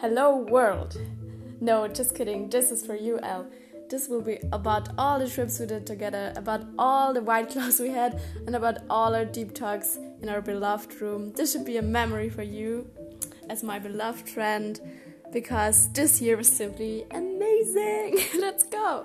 Hello world! No, just kidding, this is for you, Elle. This will be about all the trips we did together, about all the white clothes we had, and about all our deep talks in our beloved room. This should be a memory for you, as my beloved friend, because this year was simply amazing! Let's go!